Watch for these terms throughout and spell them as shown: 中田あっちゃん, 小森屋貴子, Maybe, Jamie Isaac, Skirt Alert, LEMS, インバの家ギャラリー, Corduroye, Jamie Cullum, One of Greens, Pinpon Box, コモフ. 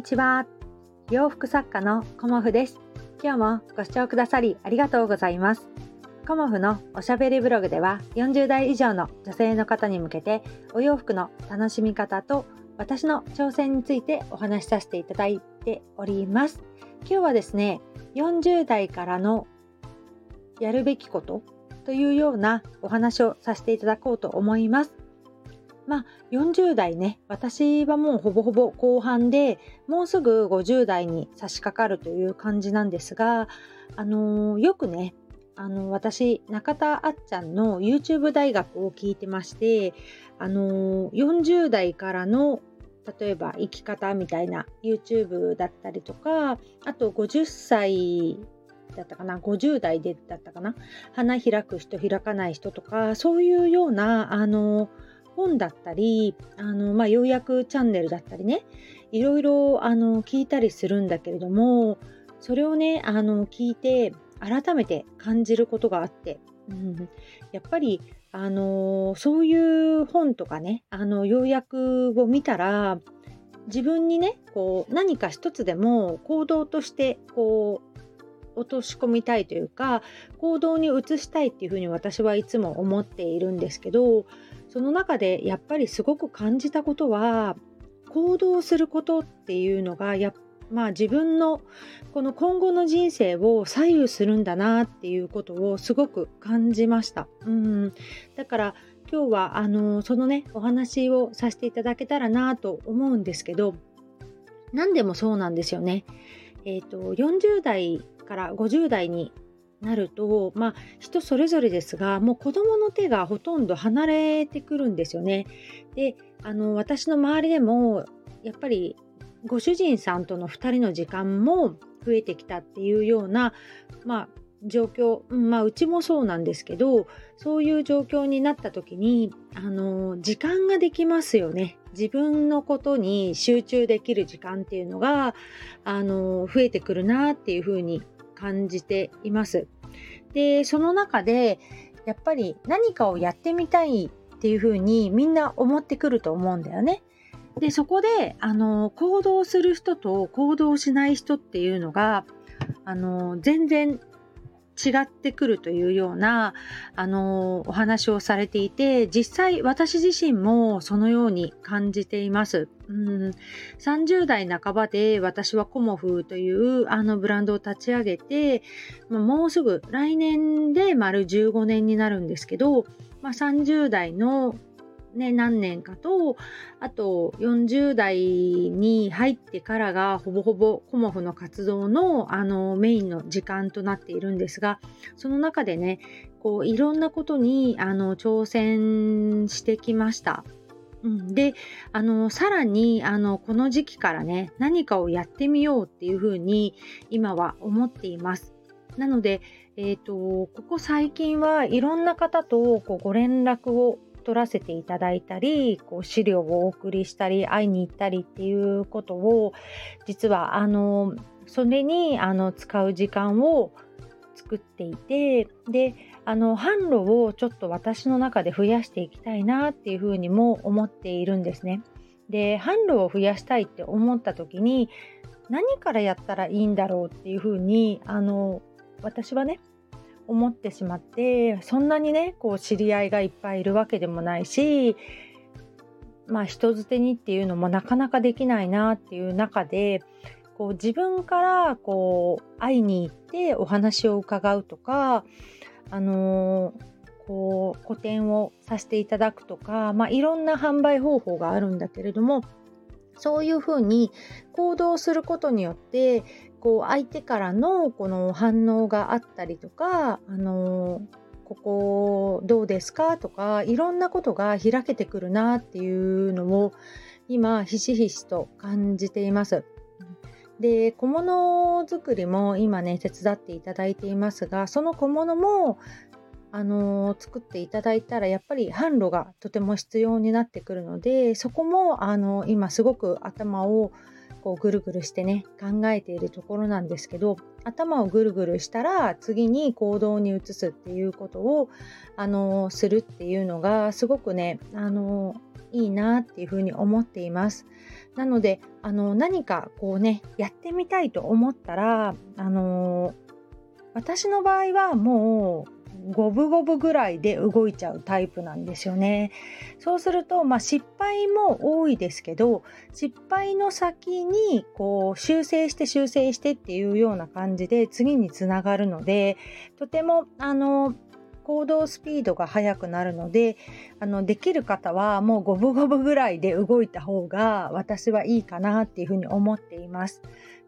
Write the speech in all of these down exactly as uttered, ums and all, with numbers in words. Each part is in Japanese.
にちは。洋服作家のコモフです。今日もご視聴くださりありがとうございます。コモフのおしゃべりブログではよんじゅう代以上の女性の方に向けてお洋服の楽しみ方と私の挑戦についてお話しさせていただいております。今日はですね、よんじゅう代からのやるべきことというようなお話をさせていただこうと思います。まあ、よんじゅう代ね、私はもうほぼほぼ後半で、もうすぐごじゅう代に差し掛かるという感じなんですが、あのー、よくね、あのー、私中田あっちゃんの YouTube 大学を聞いてまして、あのー、よんじゅう代からの例えば生き方みたいな YouTube だったりとか、あとごじゅっさいだったかな、ごじゅう代でだったかな、花開く人開かない人とか、そういうようなあのー本だったり、あの、まあ、要約チャンネルだったりね、いろいろあの聞いたりするんだけれども、それをね、あの聞いて改めて感じることがあって、うん、やっぱりあのそういう本とかね、あの要約を見たら、自分にね、こう何か一つでも行動としてこう落とし込みたいというか、行動に移したいっていうふうに私はいつも思っているんですけど、その中でやっぱりすごく感じたことは、行動することっていうのがや、まあ、自分のこの今後の人生を左右するんだなっていうことをすごく感じました。うん、だから今日はあのそのねお話をさせていただけたらなと思うんですけど、何でもそうなんですよね。えーと、よんじゅう代からごじゅう代になると、まあ、人それぞれですが、もう子どもの手がほとんど離れてくるんですよね。で、あの私の周りでもやっぱりご主人さんとのふたりの時間も増えてきたっていうような、まあ、状況、まあ、うちもそうなんですけど、そういう状況になった時にあの時間ができますよね。自分のことに集中できる時間っていうのがあの増えてくるなっていうふうに感じています。で、その中でやっぱり何かをやってみたいっていうふうにみんな思ってくると思うんだよね。で、そこであの行動する人と行動しない人っていうのがあの全然違ってくるというようなあのお話をされていて、実際私自身もそのように感じています。うん、さんじゅう代半ばで私はコモフというあのブランドを立ち上げて、もうすぐ来年で丸じゅうごねんになるんですけど、まあ、さんじゅう代の、ね、何年かと、あとよんじゅう代に入ってからがほぼほぼコモフの活動の、あのメインの時間となっているんですが、その中でね、こういろんなことにあの挑戦してきました。うん、で、あのさらにあのこの時期からね、何かをやってみようっていうふうに今は思っています。なので、えーと、ここ最近はいろんな方とこうご連絡を取らせていただいたり、こう資料をお送りしたり会いに行ったりっていうことを、実はあのそれにあの使う時間を作っていて、であの販路をちょっと私の中で増やしていきたいなっていうふうにも思っているんですね。で、販路を増やしたいって思った時に、何からやったらいいんだろうっていうふうにあの私はね思ってしまって、そんなにねこう知り合いがいっぱいいるわけでもないし、まあ、人づてにっていうのもなかなかできないなっていう中で、こう自分からこう会いに行ってお話を伺うとか、あのー、こう個展をさせていただくとか、まあ、いろんな販売方法があるんだけれども、そういうふうに行動することによってこう相手からのこの反応があったりとか、あのーここどうですかとか、いろんなことが開けてくるなっていうのを今ひしひしと感じています。で、小物作りも今ね手伝っていただいていますが、その小物もあの作っていただいたらやっぱり販路がとても必要になってくるので、そこもあの今すごく頭をこうぐるぐるしてね考えているところなんですけど、頭をぐるぐるしたら次に行動に移すっていうことをあのするっていうのがすごくねあのいいなっていうふうに思っています。なのであの何かこうねやってみたいと思ったらあの私の場合はもう五分五分ぐらいで動いちゃうタイプなんですよね。そうすると、まあ、失敗も多いですけど、失敗の先にこう修正して修正してっていうような感じで次につながるので、とてもあの行動スピードが速くなるので、あのできる方はもう五分五分ぐらいで動いた方が私はいいかなっていうふうに思っています。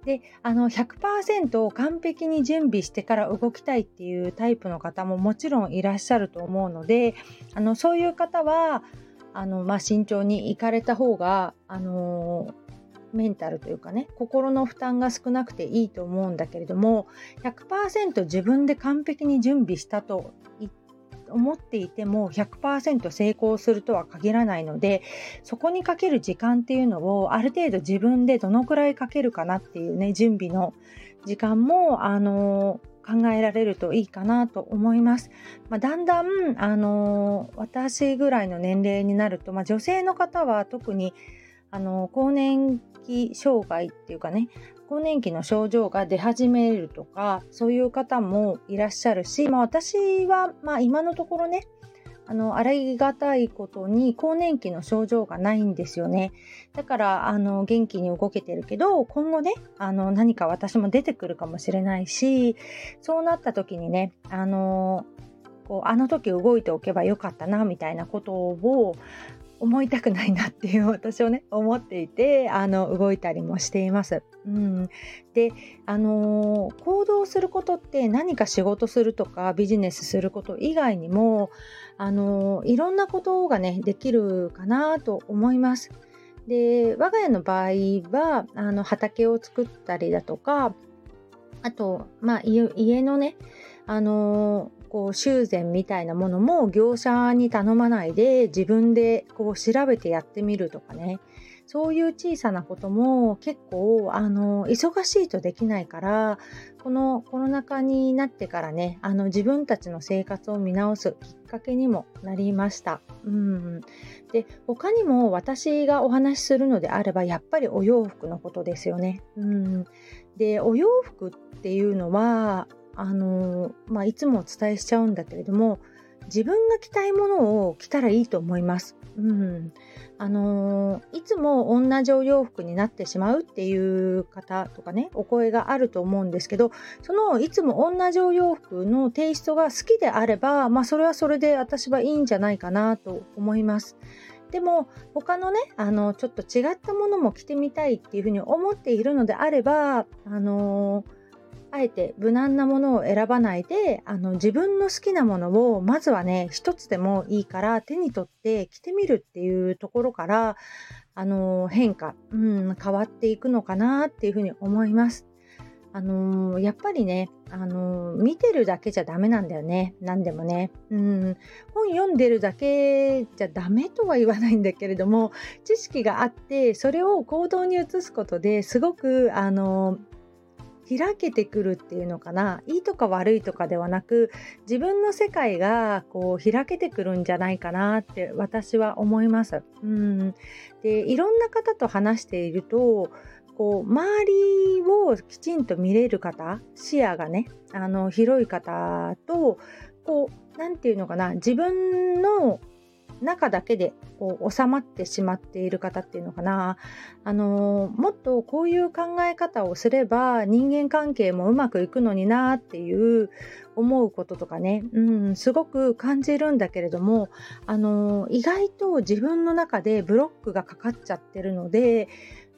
であの ひゃくパーセント 完璧に準備してから動きたいっていうタイプの方ももちろんいらっしゃると思うので、あのそういう方はあの、まあ、慎重に行かれた方があのメンタルというかね心の負担が少なくていいと思うんだけれども、 ひゃくパーセント 自分で完璧に準備したと思っていても ひゃくパーセント 成功するとは限らないので、そこにかける時間っていうのをある程度自分でどのくらいかけるかなっていうね準備の時間もあの考えられるといいかなと思います。まあ、だんだんあの私ぐらいの年齢になると、まあ、女性の方は特にあの更年期障害っていうかね更年期の症状が出始めるとかそういう方もいらっしゃるし、まあ、私は、まあ、今のところねあのありがたいことに更年期の症状がないんですよね。だからあの元気に動けてるけど、今後ねあの何か私も出てくるかもしれないし、そうなった時にねあのこうあの時動いておけばよかったなみたいなことを思いたくないなっていう私をね思っていてあの動いたりもしています。うん、で、あのー、行動することって何か仕事するとかビジネスすること以外にも、あのー、いろんなことがねできるかなと思います。で、我が家の場合はあの畑を作ったりだとか、あと、まあ、家、家のねあのーこう修繕みたいなものも業者に頼まないで自分でこう調べてやってみるとかね、そういう小さなことも結構あの忙しいとできないから、このコロナ禍になってからねあの自分たちの生活を見直すきっかけにもなりました。うんで他にも私がお話しするのであればやっぱりお洋服のことですよね。うんでお洋服っていうのはあのまあ、いつもお伝えしちゃうんだけれども、自分が着たいものを着たらいいと思います。うん、あのいつも同じお洋服になってしまうっていう方とかねお声があると思うんですけど、そのいつも同じお洋服のテイストが好きであれば、まあ、それはそれで私はいいんじゃないかなと思います。でも他のねあのちょっと違ったものも着てみたいっていうふうに思っているのであれば、あのあえて無難なものを選ばないであの自分の好きなものをまずはね一つでもいいから手に取って着てみるっていうところからあの変化、うん、変わっていくのかなっていうふうに思います。あのやっぱりねあの見てるだけじゃダメなんだよね、何でもね、うん、本読んでるだけじゃダメとは言わないんだけれども、知識があってそれを行動に移すことですごくあの開けてくるっていうのかな、いいとか悪いとかではなく自分の世界がこう開けてくるんじゃないかなって私は思います。うんでいろんな方と話しているとこう周りをきちんと見れる方、視野がねあの広い方とこうなんていうのかな、自分の中だけでこう収まってしまっている方っていうのかな、あのもっとこういう考え方をすれば人間関係もうまくいくのになっていう思うこととかね、うん、すごく感じるんだけれども、あの意外と自分の中でブロックがかかっちゃってるので、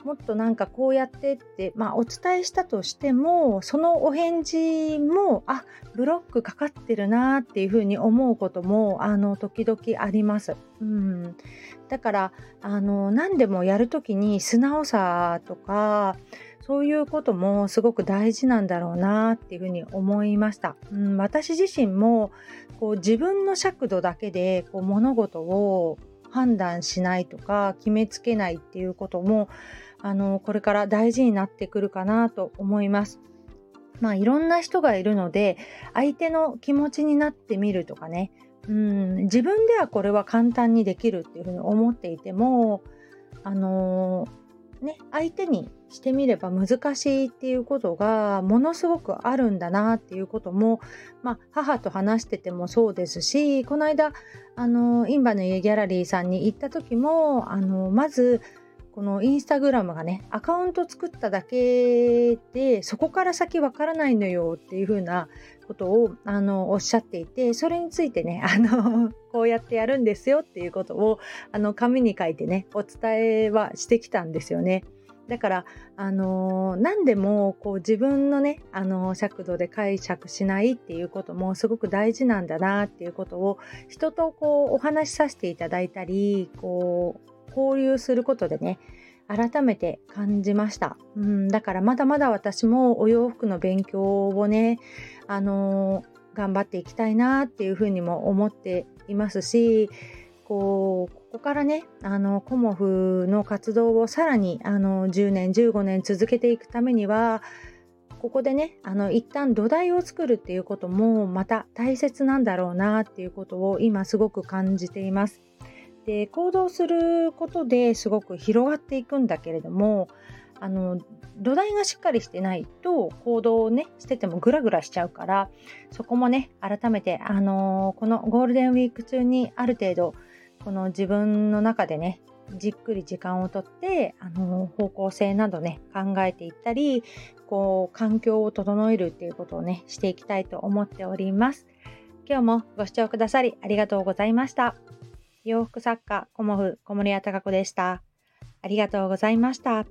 もっとなんかこうやってって、まあ、お伝えしたとしてもそのお返事もあブロックかかってるなっていうふうに思うこともあの時々あります。うん、だからあの何でもやるときに素直さとかそういうこともすごく大事なんだろうなっていうふうに思いました。うん、私自身もこう自分の尺度だけでこう物事を判断しないとか決めつけないっていうこともあのこれから大事になってくるかなと思います。まあいろんな人がいるので、相手の気持ちになってみるとかね、うん、自分ではこれは簡単にできるっていうふうに思っていても、あのー、ね、相手にしてみれば難しいっていうことがものすごくあるんだなっていうことも、まあ、母と話しててもそうですし、この間あのインバの家ギャラリーさんに行った時も、あのまずこのインスタグラムがね、アカウント作っただけでそこから先わからないのよっていうふうなことをあのおっしゃっていて、それについてね、あのこうやってやるんですよっていうことをあの紙に書いてね、お伝えはしてきたんですよね。だから、あのー、何でもこう自分のね、あのー、尺度で解釈しないっていうこともすごく大事なんだなっていうことを、人とこうお話しさせていただいたり、こう交流することでね、改めて感じました。うん、だからまだまだ私もお洋服の勉強をね、あのー、頑張っていきたいなっていうふうにも思っていますし、こうここからね、あのコモフの活動をさらにあのじゅうねんじゅうごねん続けていくためには、ここでね、あの一旦土台を作るっていうこともまた大切なんだろうなっていうことを今すごく感じています。で、行動することですごく広がっていくんだけれども、あの土台がしっかりしてないと行動をねしててもグラグラしちゃうから、そこもね改めて、あのー、このゴールデンウィーク中にある程度この自分の中でね、じっくり時間をとって、あのー、方向性などね考えていったり、こう環境を整えるっていうことをねしていきたいと思っております。今日もご視聴くださりありがとうございました。洋服作家コモフ小森屋貴子でした。ありがとうございました。